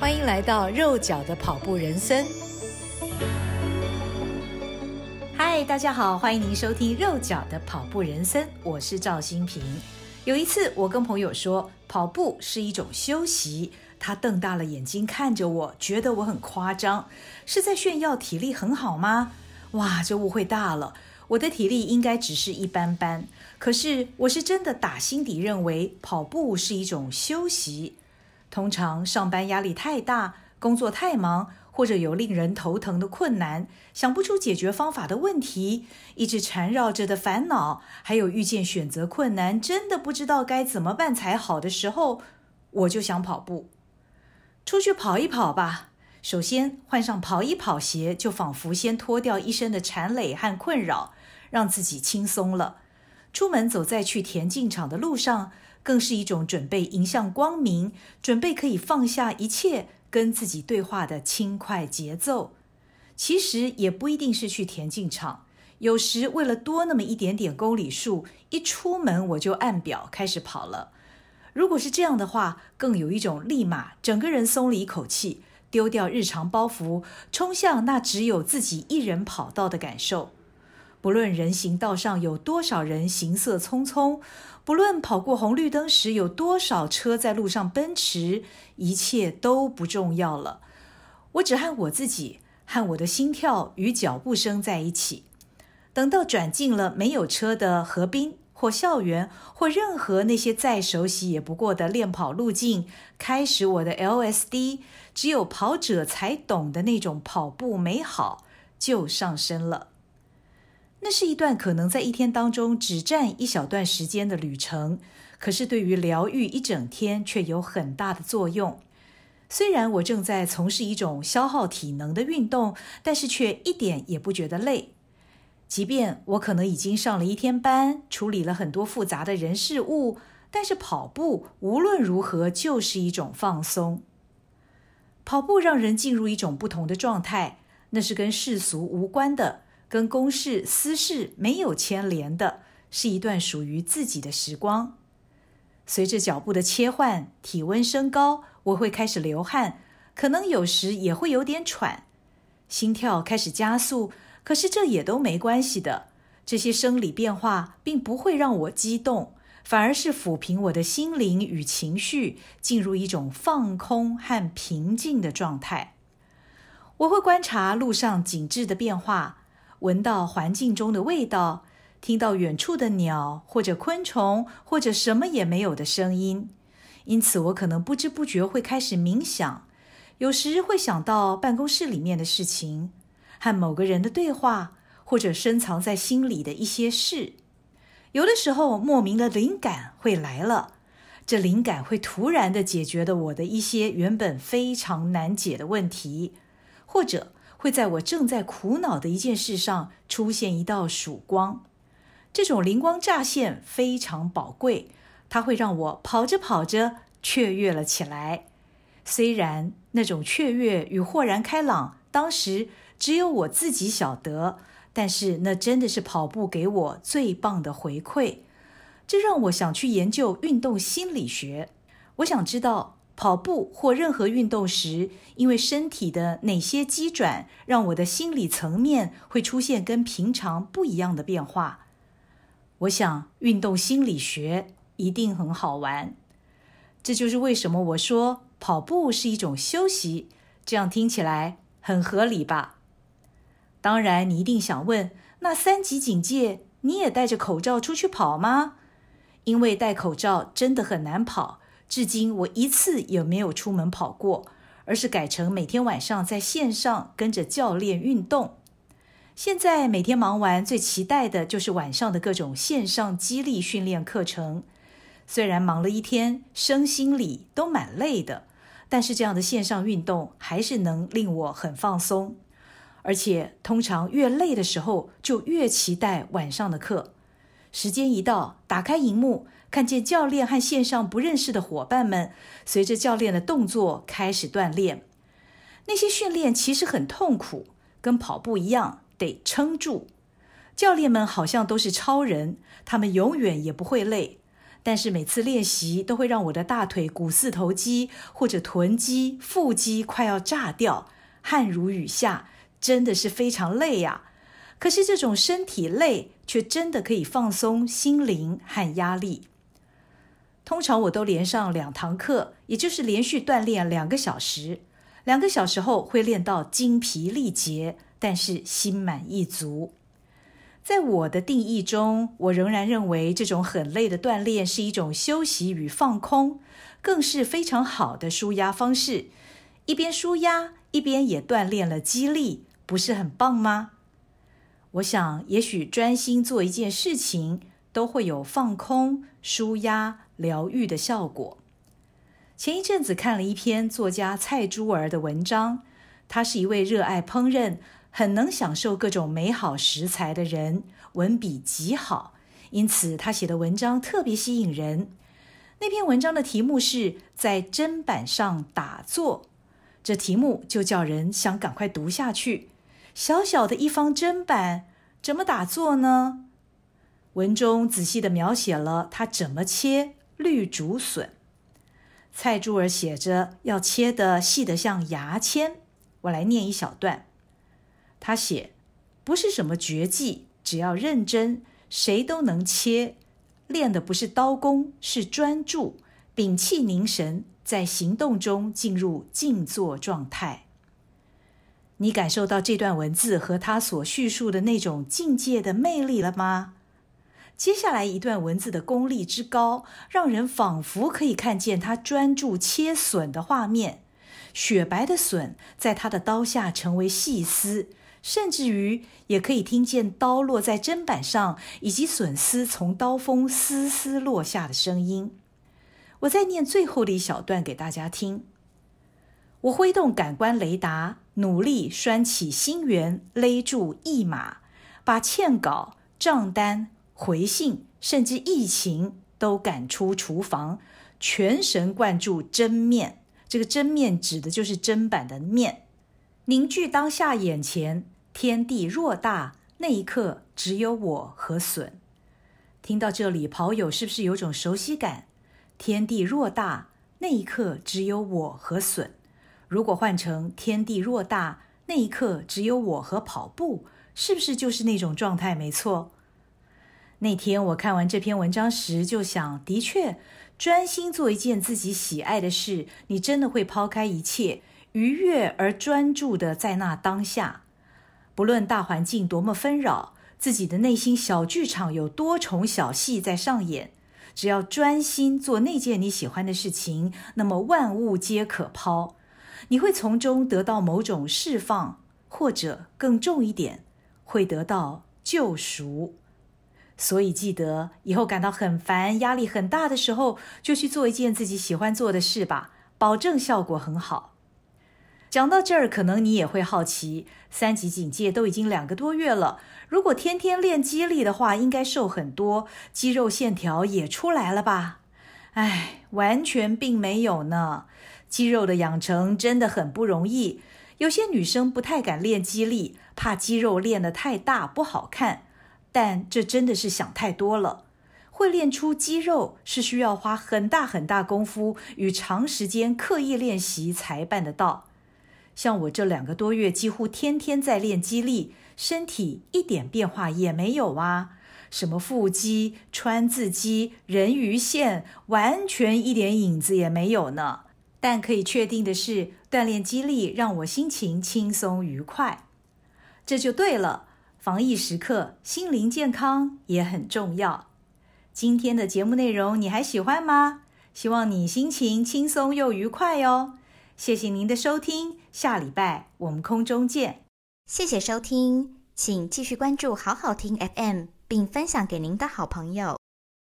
欢迎来到肉脚的跑步人生。嗨，大家好，欢迎您收听肉脚的跑步人生，我是赵心平。有一次我跟朋友说跑步是一种休息，他瞪大了眼睛看着我，觉得我很夸张，是在炫耀体力很好吗？哇，这误会大了，我的体力应该只是一般般，可是我是真的打心底认为跑步是一种休息。通常上班压力太大，工作太忙，或者有令人头疼的困难，想不出解决方法的问题，一直缠绕着的烦恼，还有遇见选择困难，真的不知道该怎么办才好的时候，我就想跑步。出去跑一跑吧。首先换上跑一跑鞋，就仿佛先脱掉一身的缠累和困扰，让自己轻松了。出门走在去田径场的路上，更是一种准备迎向光明，准备可以放下一切跟自己对话的轻快节奏。其实也不一定是去田径场，有时为了多那么一点点公里数，一出门我就按表开始跑了。如果是这样的话，更有一种立马整个人松了一口气，丢掉日常包袱，冲向那只有自己一人跑道的感受。不论人行道上有多少人行色匆匆，不论跑过红绿灯时有多少车在路上奔驰，一切都不重要了。我只和我自己，和我的心跳与脚步声在一起。等到转进了没有车的河滨或校园，或任何那些再熟悉也不过的练跑路径，开始我的 LSD， 只有跑者才懂的那种跑步美好就上身了。那是一段可能在一天当中只占一小段时间的旅程，可是对于疗愈一整天却有很大的作用。虽然我正在从事一种消耗体能的运动，但是却一点也不觉得累。即便我可能已经上了一天班，处理了很多复杂的人事物，但是跑步无论如何就是一种放松。跑步让人进入一种不同的状态，那是跟世俗无关的，跟公事私事没有牵连的，是一段属于自己的时光。随着脚步的切换，体温升高，我会开始流汗，可能有时也会有点喘，心跳开始加速，可是这也都没关系的。这些生理变化并不会让我激动，反而是抚平我的心灵与情绪，进入一种放空和平静的状态。我会观察路上景致的变化，闻到环境中的味道，听到远处的鸟或者昆虫或者什么也没有的声音。因此我可能不知不觉会开始冥想，有时会想到办公室里面的事情，和某个人的对话，或者深藏在心里的一些事。有的时候莫名的灵感会来了，这灵感会突然的解决了我的一些原本非常难解的问题，或者会在我正在苦恼的一件事上出现一道曙光。这种灵光乍现非常宝贵，它会让我跑着跑着雀跃了起来。虽然那种雀跃与豁然开朗当时只有我自己晓得，但是那真的是跑步给我最棒的回馈。这让我想去研究运动心理学。我想知道跑步或任何运动时，因为身体的哪些机转让我的心理层面会出现跟平常不一样的变化。我想运动心理学一定很好玩。这就是为什么我说跑步是一种休息，这样听起来很合理吧？当然你一定想问，那3级警戒你也戴着口罩出去跑吗？因为戴口罩真的很难跑，至今我一次也没有出门跑过，而是改成每天晚上在线上跟着教练运动。现在每天忙完最期待的就是晚上的各种线上肌力训练课程。虽然忙了一天，身心里都蛮累的，但是这样的线上运动还是能令我很放松。而且通常越累的时候就越期待晚上的课。时间一到，打开荧幕，看见教练和线上不认识的伙伴们，随着教练的动作开始锻炼。那些训练其实很痛苦，跟跑步一样，得撑住。教练们好像都是超人，他们永远也不会累。但是每次练习都会让我的大腿股四头肌或者臀肌、腹肌快要炸掉，汗如雨下，真的是非常累呀。可是这种身体累却真的可以放松心灵和压力。通常我都连上2堂课，也就是连续锻炼2个小时。2个小时后会练到精疲力竭，但是心满意足。在我的定义中，我仍然认为这种很累的锻炼是一种休息与放空，更是非常好的舒压方式。一边舒压，一边也锻炼了肌力，不是很棒吗？我想，也许专心做一件事情，都会有放空、舒压、疗愈的效果。前一阵子看了一篇作家蔡珠儿的文章，他是一位热爱烹饪，很能享受各种美好食材的人，文笔极好，因此他写的文章特别吸引人。那篇文章的题目是在砧板上打坐，这题目就叫人想赶快读下去。小小的一方砧板怎么打坐呢？文中仔细地描写了他怎么切绿竹笋。蔡珠儿写着要切得细得像牙签，我来念一小段。他写，不是什么绝技，只要认真，谁都能切。练的不是刀工，是专注，屏气凝神，在行动中进入静坐状态。你感受到这段文字和他所叙述的那种境界的魅力了吗？接下来一段文字的功力之高，让人仿佛可以看见他专注切笋的画面。雪白的笋在他的刀下成为细丝，甚至于也可以听见刀落在砧板上，以及笋丝从刀锋丝丝落下的声音。我再念最后的一小段给大家听。我挥动感官雷达，努力拴起心猿，勒住驿马，把欠稿、账单、回信，甚至疫情都赶出厨房，全神贯注蒸面。这个蒸面指的就是砧板的面。凝聚当下眼前，天地偌大，那一刻只有我和笋。听到这里，跑友是不是有种熟悉感？天地偌大，那一刻只有我和笋。如果换成天地偌大，那一刻只有我和跑步，是不是就是那种状态？没错。那天我看完这篇文章时就想，的确，专心做一件自己喜爱的事，你真的会抛开一切，愉悦而专注的在那当下。不论大环境多么纷扰，自己的内心小剧场有多重小戏在上演，只要专心做那件你喜欢的事情，那么万物皆可抛。你会从中得到某种释放，或者更重一点，会得到救赎。所以记得，以后感到很烦、压力很大的时候，就去做一件自己喜欢做的事吧，保证效果很好。讲到这儿，可能你也会好奇，3级警戒都已经2个多月了，如果天天练肌力的话，应该瘦很多，肌肉线条也出来了吧？哎，完全并没有呢。肌肉的养成真的很不容易，有些女生不太敢练肌力，怕肌肉练得太大不好看，但这真的是想太多了。会练出肌肉是需要花很大很大功夫与长时间刻意练习才办得到。像我这2个多月几乎天天在练肌力，身体一点变化也没有啊，什么腹肌、川字肌、人鱼线，完全一点影子也没有呢。但可以确定的是，锻炼肌力让我心情轻松愉快，这就对了。防疫时刻，心灵健康也很重要。今天的节目内容你还喜欢吗？希望你心情轻松又愉快哦。谢谢您的收听，下礼拜我们空中见。谢谢收听，请继续关注好好听 FM， 并分享给您的好朋友。